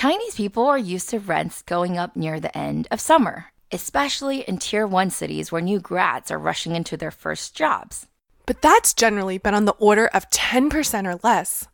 Chinese people are used to rents going up near the end of summer, especially in Tier 1 cities where new grads are rushing into their first jobs. But that's generally been on the order of 10% or less.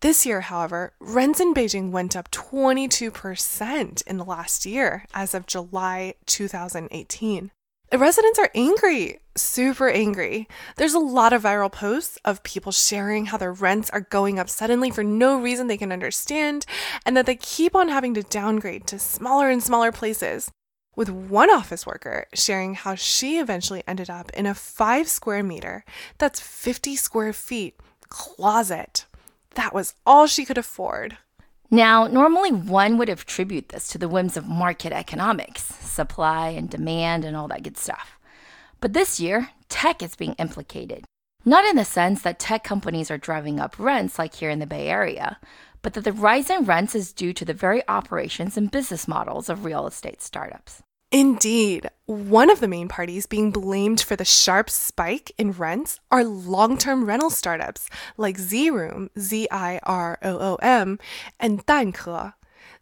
This year, however, rents in Beijing went up 22% in the last year, as of July 2018. The residents are angry, super angry. There's a lot of viral posts of people sharing how their rents are going up suddenly for no reason they can understand, and that they keep on having to downgrade to smaller and smaller places, with one office worker sharing how she eventually ended up in a 5 square meter, that's 50 square feet, closet. That was all she could afford. Now, normally one would attribute this to the whims of market economics, supply and demand and all that good stuff. But this year, tech is being implicated. Not in the sense that tech companies are driving up rents like here in the Bay Area, but that the rise in rents is due to the very operations and business models of real estate startups. Indeed, one of the main parties being blamed for the sharp spike in rents are long-term rental startups like Ziroom, Ziroom, and Danke.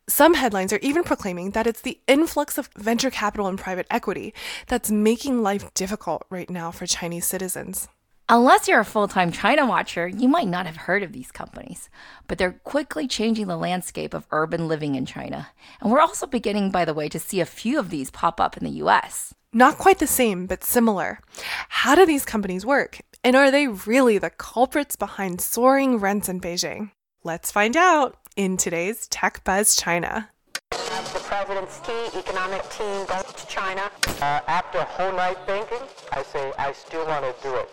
Some headlines are even proclaiming that it's the influx of venture capital and private equity that's making life difficult right now for Chinese citizens. Unless you're a full-time China watcher, you might not have heard of these companies, but they're quickly changing the landscape of urban living in China. And we're also beginning, by the way, to see a few of these pop up in the US. Not quite the same, but similar. How do these companies work? And are they really the culprits behind soaring rents in Beijing? Let's find out in today's Tech Buzz China. The President's key economic team goes to China. After whole night thinking, I say I still want to do it.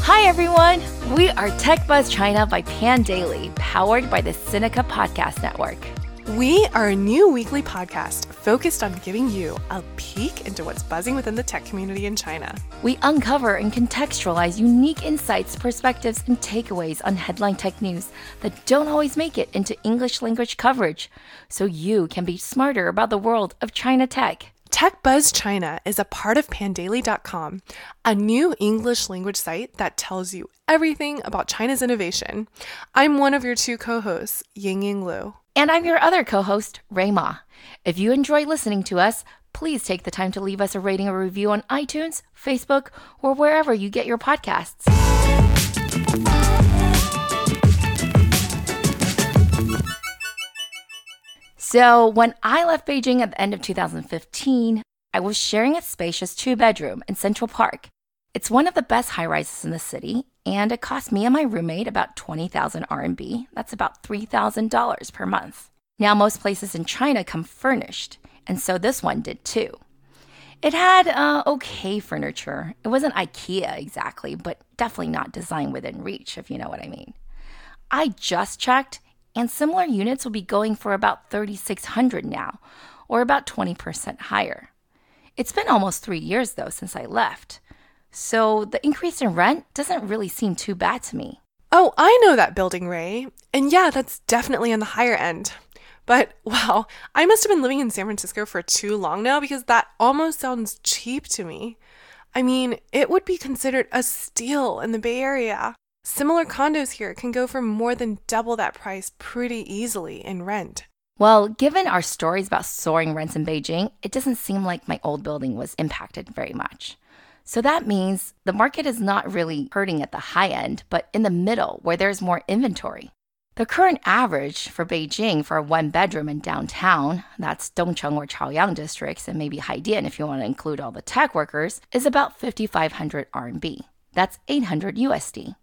Hi everyone, we are Tech Buzz China by Pandaily, powered by the Sinica Podcast Network. We are a new weekly podcast focused on giving you a peek into what's buzzing within the tech community in China. We uncover and contextualize unique insights, perspectives, and takeaways on headline tech news that don't always make it into English language coverage, so you can be smarter about the world of China tech. Tech Buzz China is a part of pandaily.com, a new English language site that tells you everything about China's innovation. I'm one of your two co-hosts, Yingying Liu. And I'm your other co-host, Ray Ma. If you enjoy listening to us, please take the time to leave us a rating or review on iTunes, Facebook, or wherever you get your podcasts. So when I left Beijing at the end of 2015, I was sharing a spacious 2-bedroom in Central Park. It's one of the best high-rises in the city, and it cost me and my roommate about 20,000 RMB. That's about $3,000 per month. Now, most places in China come furnished, and so this one did too. It had okay furniture. It wasn't IKEA exactly, but definitely not design within reach, if you know what I mean. I just checked, and similar units will be going for about 3,600 now, or about 20% higher. It's been almost 3 years, though, since I left. So the increase in rent doesn't really seem too bad to me. Oh, I know that building, Ray. And yeah, that's definitely on the higher end. But wow, I must have been living in San Francisco for too long now because that almost sounds cheap to me. I mean, it would be considered a steal in the Bay Area. Similar condos here can go for more than double that price pretty easily in rent. Well, given our stories about soaring rents in Beijing, it doesn't seem like my old building was impacted very much. So that means the market is not really hurting at the high end, but in the middle where there's more inventory. The current average for Beijing for a 1-bedroom in downtown, that's Dongcheng or Chaoyang districts and maybe Haidian if you want to include all the tech workers, is about 5,500 RMB. That's $800.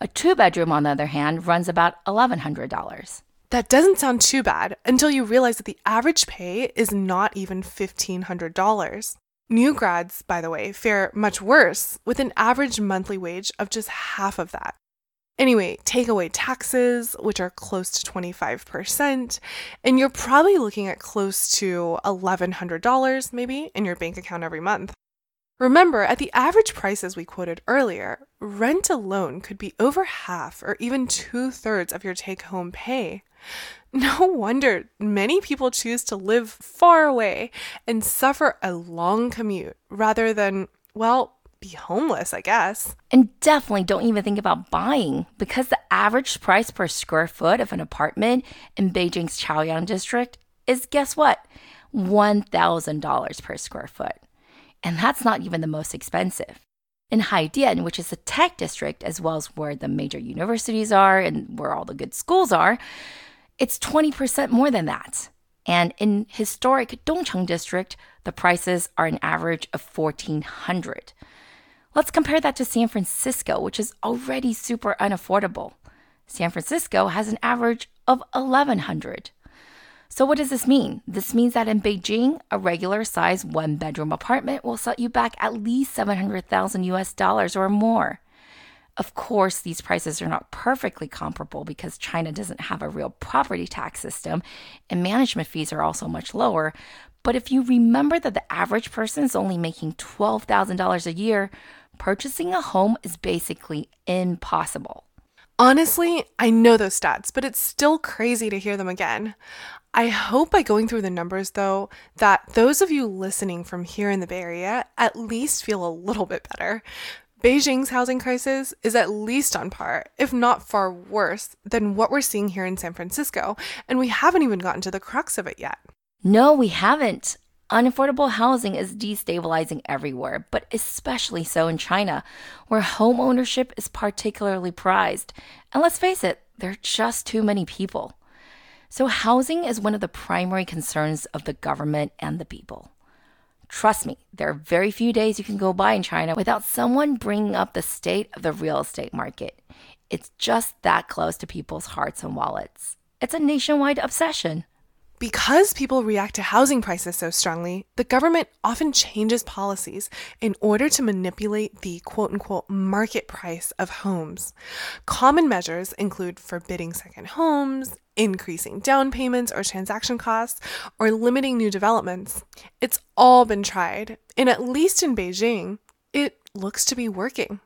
A 2-bedroom, on the other hand, runs about $1,100. That doesn't sound too bad until you realize that the average pay is not even $1,500. New grads, by the way, fare much worse, with an average monthly wage of just half of that. Anyway, take away taxes, which are close to 25%, and you're probably looking at close to $1,100, maybe, in your bank account every month. Remember, at the average prices we quoted earlier, rent alone could be over half or even 2/3 of your take-home pay. No wonder many people choose to live far away and suffer a long commute rather than, well, be homeless, I guess. And definitely don't even think about buying because the average price per square foot of an apartment in Beijing's Chaoyang district is, guess what? $1,000 per square foot. And that's not even the most expensive. In Haidian, which is a tech district, as well as where the major universities are and where all the good schools are, it's 20% more than that. And in historic Dongcheng district, the prices are an average of $1,400. Let's compare that to San Francisco, which is already super unaffordable. San Francisco has an average of $1,100. So what does this mean? This means that in Beijing, a regular size one-bedroom apartment will set you back at least $700,000 or more. Of course, these prices are not perfectly comparable because China doesn't have a real property tax system and management fees are also much lower. But if you remember that the average person is only making $12,000 a year, purchasing a home is basically impossible. Honestly, I know those stats, but it's still crazy to hear them again. I hope by going through the numbers, though, that those of you listening from here in the Bay Area at least feel a little bit better. Beijing's housing crisis is at least on par, if not far worse, than what we're seeing here in San Francisco, and we haven't even gotten to the crux of it yet. No, we haven't. Unaffordable housing is destabilizing everywhere, but especially so in China, where home ownership is particularly prized. And let's face it, there are just too many people. So housing is one of the primary concerns of the government and the people. Trust me, there are very few days you can go by in China without someone bringing up the state of the real estate market. It's just that close to people's hearts and wallets. It's a nationwide obsession. Because people react to housing prices so strongly, the government often changes policies in order to manipulate the quote-unquote market price of homes. Common measures include forbidding second homes, increasing down payments or transaction costs, or limiting new developments. It's all been tried, and at least in Beijing, it looks to be working.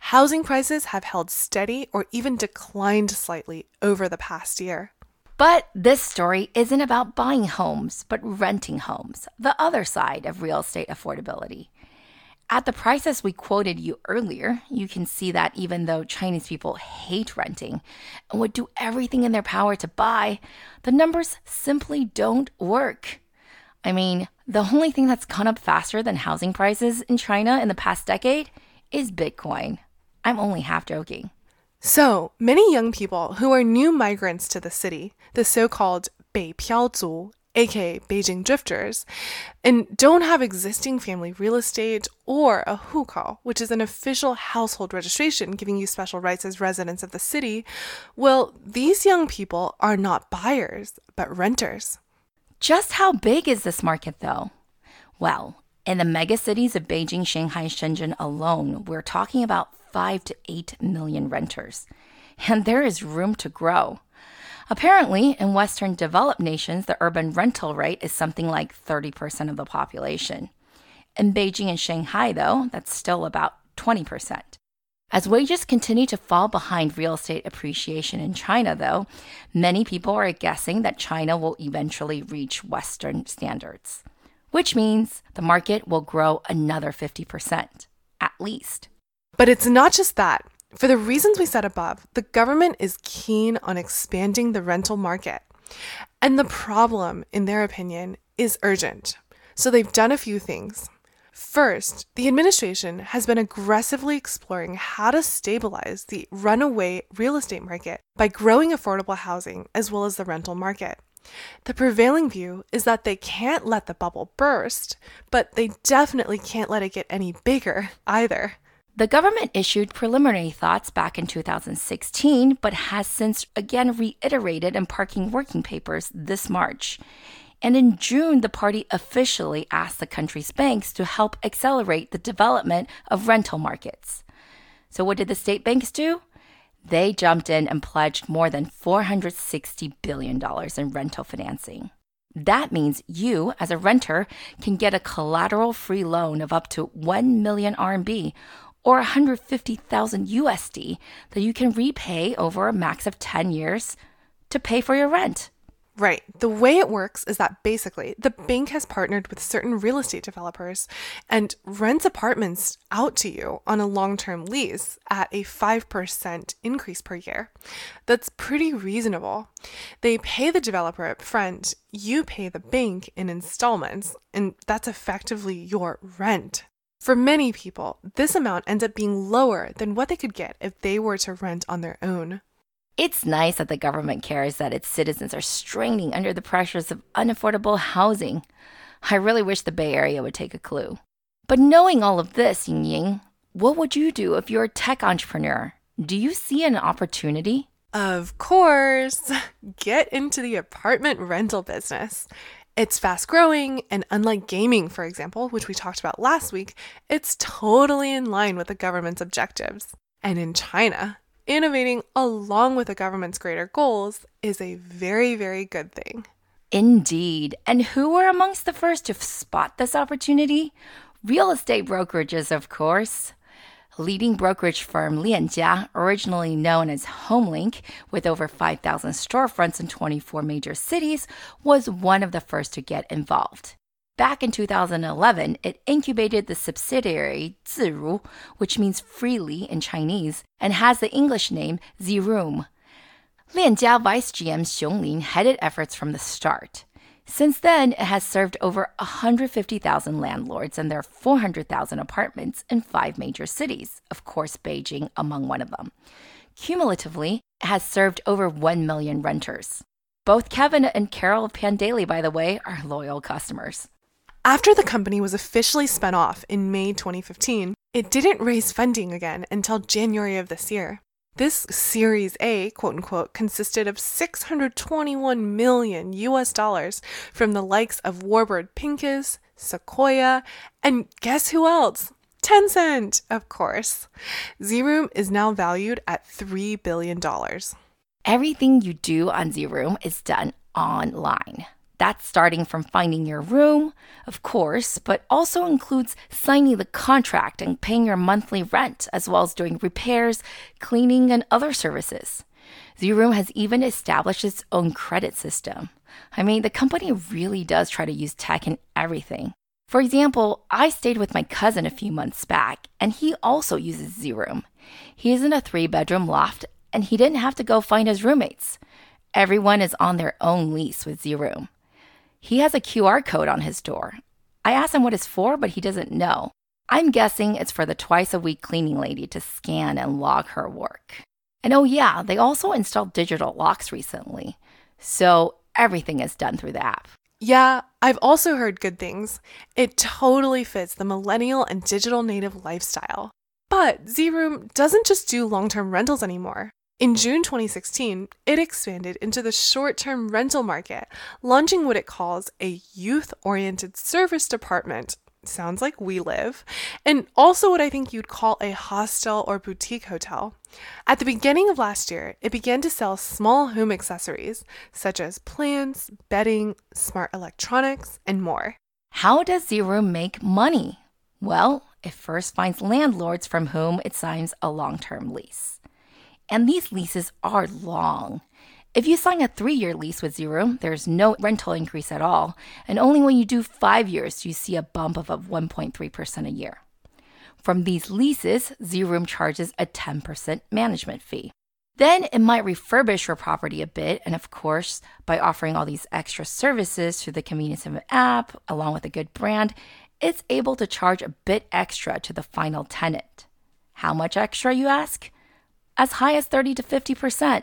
Housing prices have held steady or even declined slightly over the past year. But this story isn't about buying homes, but renting homes, the other side of real estate affordability. At the prices we quoted you earlier, you can see that even though Chinese people hate renting and would do everything in their power to buy, the numbers simply don't work. I mean, the only thing that's gone up faster than housing prices in China in the past decade is Bitcoin. I'm only half joking. So, many young people who are new migrants to the city, the so-called Beipiaozu, aka Beijing drifters, and don't have existing family real estate or a hukou, which is an official household registration giving you special rights as residents of the city, well, these young people are not buyers, but renters. Just how big is this market, though? Well, in the megacities of Beijing, Shanghai, Shenzhen alone, we're talking about 5 to 8 million renters. And there is room to grow. Apparently, in Western developed nations, the urban rental rate is something like 30% of the population. In Beijing and Shanghai, though, that's still about 20%. As wages continue to fall behind real estate appreciation in China, though, many people are guessing that China will eventually reach Western standards, which means the market will grow another 50%, at least. But it's not just that. For the reasons we said above, the government is keen on expanding the rental market. And the problem, in their opinion, is urgent. So they've done a few things. First, the administration has been aggressively exploring how to stabilize the runaway real estate market by growing affordable housing as well as the rental market. The prevailing view is that they can't let the bubble burst, but they definitely can't let it get any bigger either. The government issued preliminary thoughts back in 2016, but has since again reiterated in parking working papers this March. And in June, the party officially asked the country's banks to help accelerate the development of rental markets. So what did the state banks do? They jumped in and pledged more than $460 billion in rental financing. That means you, as a renter, can get a collateral-free loan of up to 1 million RMB, or $150,000 USD that you can repay over a max of 10 years to pay for your rent. Right. The way it works is that basically the bank has partnered with certain real estate developers and rents apartments out to you on a long-term lease at a 5% increase per year. That's pretty reasonable. They pay the developer up front, you pay the bank in installments, and that's effectively your rent. For many people, this amount ends up being lower than what they could get if they were to rent on their own. It's nice that the government cares that its citizens are straining under the pressures of unaffordable housing. I really wish the Bay Area would take a clue. But knowing all of this, Yingying, what would you do if you're a tech entrepreneur? Do you see an opportunity? Of course. Get into the apartment rental business. It's fast-growing, and unlike gaming, for example, which we talked about last week, it's totally in line with the government's objectives. And in China, innovating along with the government's greater goals is a very, very good thing. Indeed. And who were amongst the first to spot this opportunity? Real estate brokerages, of course. Leading brokerage firm Lianjia, originally known as HomeLink, with over 5,000 storefronts in 24 major cities, was one of the first to get involved. Back in 2011, it incubated the subsidiary Ziroom, which means freely in Chinese, and has the English name Ziroom. Lianjia Vice GM Xiong Lin headed efforts from the start. Since then, it has served over 150,000 landlords and their 400,000 apartments in 5 major cities, of course Beijing among one of them. Cumulatively, it has served over 1 million renters. Both Kevin and Carol of Pandaily, by the way, are loyal customers. After the company was officially spun off in May 2015, it didn't raise funding again until January of this year. This Series A, quote-unquote, consisted of $621 million from the likes of Warburg Pincus, Sequoia, and guess who else? Tencent, of course. Ziroom is now valued at $3 billion. Everything you do on Ziroom is done online. That's starting from finding your room, of course, but also includes signing the contract and paying your monthly rent, as well as doing repairs, cleaning, and other services. Ziroom has even established its own credit system. I mean, the company really does try to use tech in everything. For example, I stayed with my cousin a few months back, and he also uses Ziroom. He's in a 3-bedroom loft, and he didn't have to go find his roommates. Everyone is on their own lease with Ziroom. He has a QR code on his door. I asked him what it's for, but he doesn't know. I'm guessing it's for the twice-a-week cleaning lady to scan and log her work. And oh yeah, they also installed digital locks recently. So everything is done through the app. Yeah, I've also heard good things. It totally fits the millennial and digital native lifestyle. But Ziroom doesn't just do long-term rentals anymore. In June 2016, it expanded into the short-term rental market, launching what it calls a youth-oriented service department, sounds like WeLive, and also what I think you'd call a hostel or boutique hotel. At the beginning of last year, it began to sell small home accessories, such as plants, bedding, smart electronics, and more. How does Ziroom make money? Well, it first finds landlords from whom it signs a long-term lease. And these leases are long. If you sign a 3-year lease with Ziroom, there's no rental increase at all, and only when you do 5 years do you see a bump of 1.3% a year. From these leases, Ziroom charges a 10% management fee. Then it might refurbish your property a bit, and of course, by offering all these extra services through the convenience of an app, along with a good brand, it's able to charge a bit extra to the final tenant. How much extra, you ask? As high as 30 to 50%.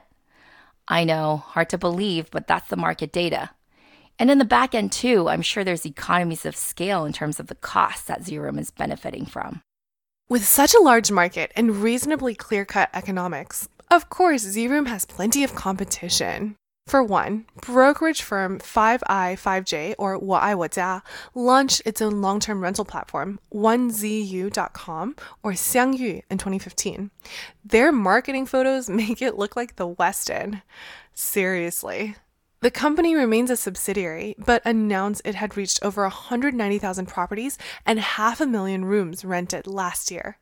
I know, hard to believe, but that's the market data. And in the back end too, I'm sure there's economies of scale in terms of the costs that Ziroom is benefiting from. With such a large market and reasonably clear-cut economics, of course Ziroom has plenty of competition. For one, brokerage firm 5i5J, or Waijia, launched its own long-term rental platform, 1zu.com, or Xiangyu, in 2015. Their marketing photos make it look like the West End. Seriously. The company remains a subsidiary, but announced it had reached over 190,000 properties and 500,000 rooms rented last year.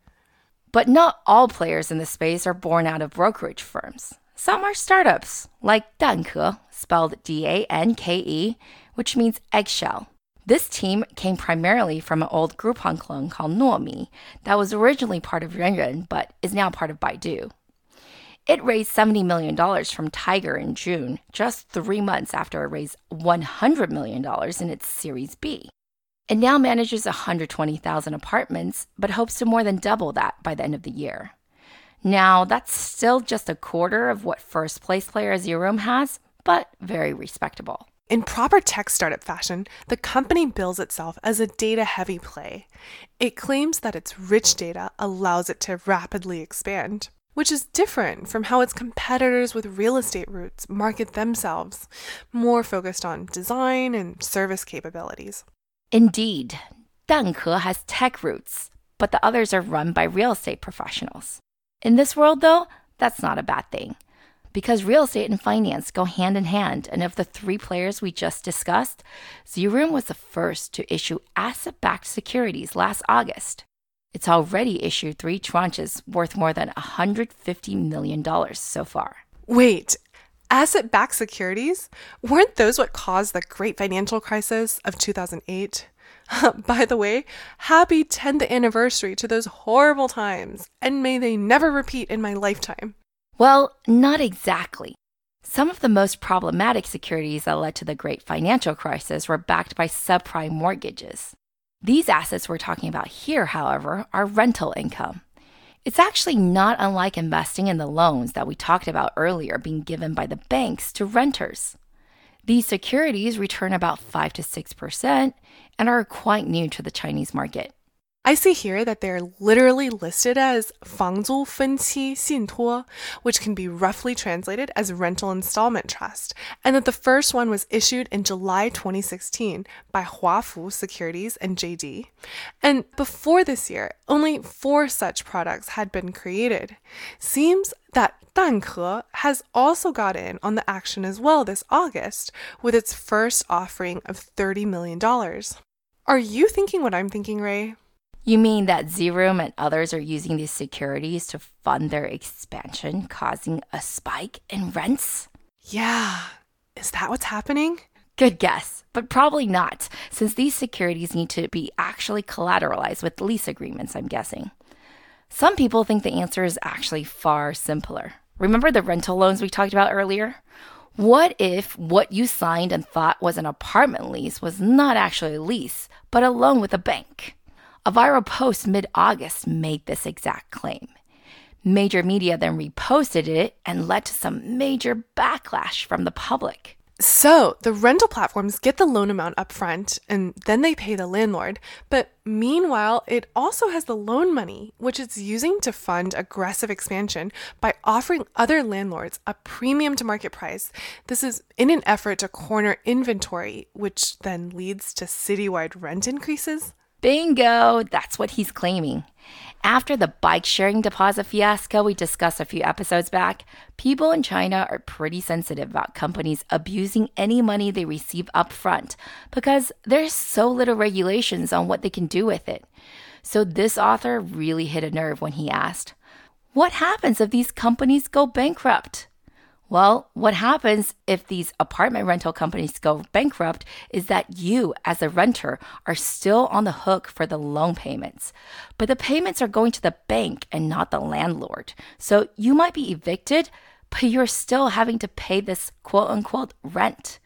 But not all players in the space are born out of brokerage firms. Some are startups, like Danke, spelled D-A-N-K-E, which means eggshell. This team came primarily from an old Groupon clone called Nuomi that was originally part of Renren but is now part of Baidu. It raised $70 million from Tiger in June, just 3 months after it raised $100 million in its Series B. It now manages 120,000 apartments, but hopes to more than double that by the end of the year. Now, that's still just a quarter of what first-place player Ziroom has, but very respectable. In proper tech startup fashion, the company bills itself as a data-heavy play. It claims that its rich data allows it to rapidly expand, which is different from how its competitors with real estate roots market themselves, more focused on design and service capabilities. Indeed, Danke has tech roots, but the others are run by real estate professionals. In this world, though, that's not a bad thing, because real estate and finance go hand in hand, and of the three players we just discussed, Ziroom was the first to issue asset-backed securities last August. It's already issued 3 tranches worth more than $150 million so far. Wait, asset-backed securities? Weren't those what caused the great financial crisis of 2008? By the way, happy 10th anniversary to those horrible times, and may they never repeat in my lifetime. Well, not exactly. Some of the most problematic securities that led to the great financial crisis were backed by subprime mortgages. These assets we're talking about here, however, are rental income. It's actually not unlike investing in the loans that we talked about earlier being given by the banks to renters. These securities return about 5 to 6% and are quite new to the Chinese market. I see here that they're literally listed as 房租分期信托, which can be roughly translated as rental installment trust, and that the first one was issued in July 2016 by Hua Fu Securities and JD. And before this year, only 4 such products had been created. Seems that Danke has also got in on the action as well this August with its first offering of $30 million. Are you thinking what I'm thinking, Ray? You mean that Ziroom and others are using these securities to fund their expansion, causing a spike in rents? Yeah. Is that what's happening? Good guess, but probably not, since these securities need to be actually collateralized with lease agreements, I'm guessing. Some people think the answer is actually far simpler. Remember the rental loans we talked about earlier? What if what you signed and thought was an apartment lease was not actually a lease, but a loan with a bank? A viral post mid-August made this exact claim. Major media then reposted it and led to some major backlash from the public. So the rental platforms get the loan amount up front, and then they pay the landlord. But meanwhile, it also has the loan money, which it's using to fund aggressive expansion by offering other landlords a premium to market price. This is in an effort to corner inventory, which then leads to citywide rent increases. Bingo! That's what he's claiming. After the bike-sharing deposit fiasco we discussed a few episodes back, people in China are pretty sensitive about companies abusing any money they receive up front because there's so little regulations on what they can do with it. So this author really hit a nerve when he asked, what happens if these companies go bankrupt? Well, what happens if these apartment rental companies go bankrupt is that you, as a renter, are still on the hook for the loan payments. But the payments are going to the bank and not the landlord. So you might be evicted, but you're still having to pay this quote-unquote rent.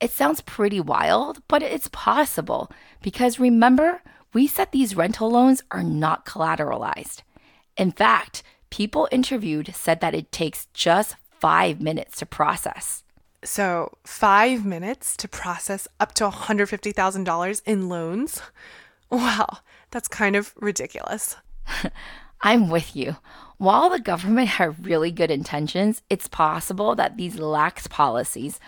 It sounds pretty wild, but it's possible. Because remember, we said these rental loans are not collateralized. In fact, people interviewed said that it takes just 5 minutes to process. So 5 minutes to process up to $150,000 in loans? Wow, that's kind of ridiculous. I'm with you. While the government had really good intentions, it's possible that these lax policies,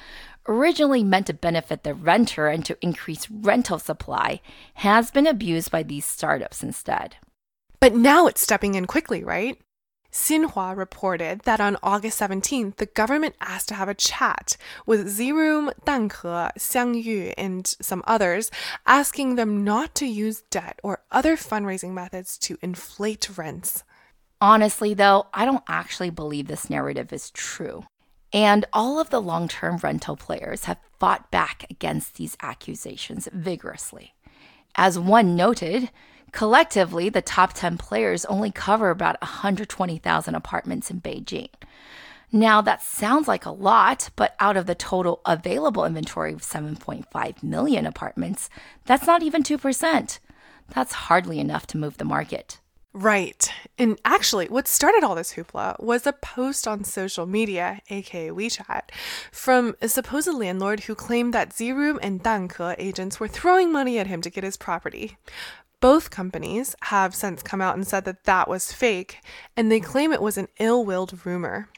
originally meant to benefit the renter and to increase rental supply, has been abused by these startups instead. But now it's stepping in quickly, right? Xinhua reported that on August 17th, the government asked to have a chat with Ziroom, Danke, Xiangyu, and some others, asking them not to use debt or other fundraising methods to inflate rents. Honestly, though, I don't actually believe this narrative is true. And all of the long-term rental players have fought back against these accusations vigorously. As one noted, collectively, the top 10 players only cover about 120,000 apartments in Beijing. Now, that sounds like a lot, but out of the total available inventory of 7.5 million apartments, that's not even 2%. That's hardly enough to move the market. Right. And actually, what started all this hoopla was a post on social media, aka WeChat, from a supposed landlord who claimed that Ziroom and Danke agents were throwing money at him to get his property. Both companies have since come out and said that that was fake, and they claim it was an ill-willed rumor.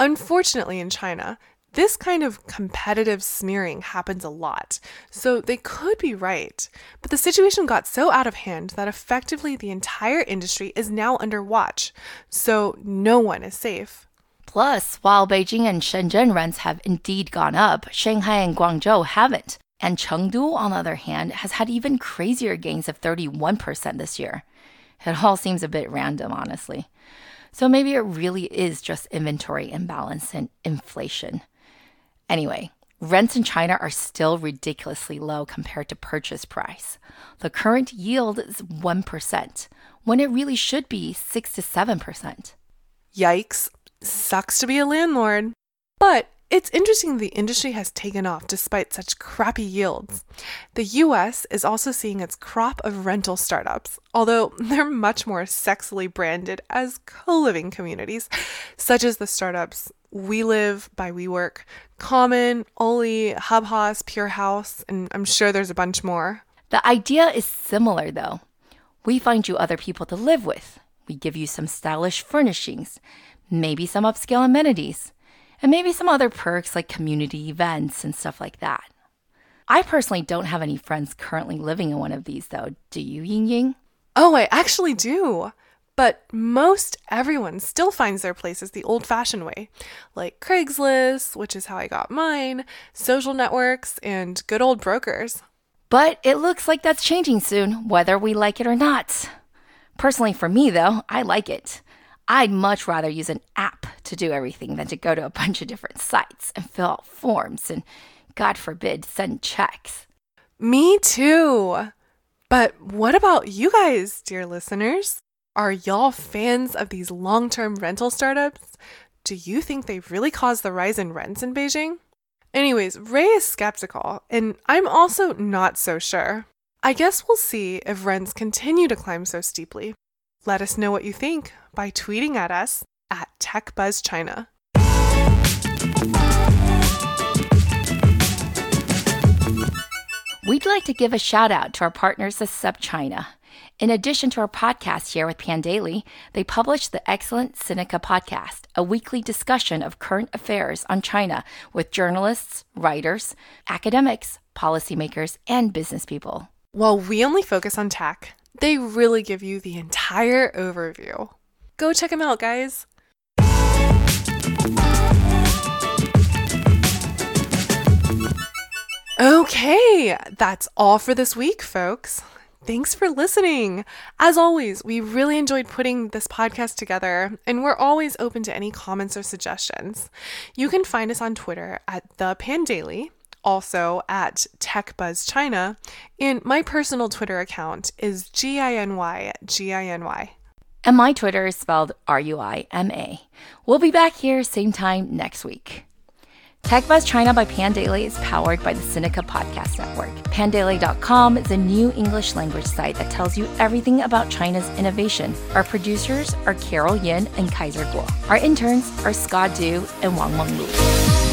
Unfortunately, in China, this kind of competitive smearing happens a lot, so they could be right. But the situation got so out of hand that effectively the entire industry is now under watch, so no one is safe. Plus, while Beijing and Shenzhen rents have indeed gone up, Shanghai and Guangzhou haven't. And Chengdu, on the other hand, has had even crazier gains of 31% this year. It all seems a bit random, honestly. So maybe it really is just inventory imbalance and inflation. Anyway, rents in China are still ridiculously low compared to purchase price. The current yield is 1%, when it really should be 6 to 7%. Yikes. Sucks to be a landlord. But it's interesting the industry has taken off despite such crappy yields. The US is also seeing its crop of rental startups, although they're much more sexily branded as co-living communities, such as the startups WeLive by WeWork, Common, Oli, HubHaus, Pure House, and I'm sure there's a bunch more. The idea is similar, though. We find you other people to live with. We give you some stylish furnishings, maybe some upscale amenities, and maybe some other perks like community events and stuff like that. I personally don't have any friends currently living in one of these, though. Do you, Yingying? Oh, I actually do. But most everyone still finds their places the old-fashioned way, like Craigslist, which is how I got mine, social networks, and good old brokers. But it looks like that's changing soon, whether we like it or not. Personally, for me, though, I like it. I'd much rather use an app to do everything than to go to a bunch of different sites and fill out forms and, God forbid, send checks. Me too. But what about you guys, dear listeners? Are y'all fans of these long-term rental startups? Do you think they've really caused the rise in rents in Beijing? Anyways, Ray is skeptical, and I'm also not so sure. I guess we'll see if rents continue to climb so steeply. Let us know what you think by tweeting at us at TechBuzzChina. We'd like to give a shout-out to our partners at SubChina. In addition to our podcast here with Pandaily, they publish the excellent Sinica Podcast, a weekly discussion of current affairs on China with journalists, writers, academics, policymakers, and business people. While we only focus on tech, they really give you the entire overview. Go check them out, guys. Okay, that's all for this week, folks. Thanks for listening. As always, we really enjoyed putting this podcast together, and we're always open to any comments or suggestions. You can find us on Twitter at ThePandaily, also at TechBuzzChina, and my personal Twitter account is GINYGINY. And my Twitter is spelled RUIMA. We'll be back here same time next week. TechBuzz China by Pandaily is powered by the Sinica Podcast Network. Pandaily.com is a new English language site that tells you everything about China's innovation. Our producers are Carol Yin and Kaiser Guo. Our interns are Scott Du and Wang Menglu.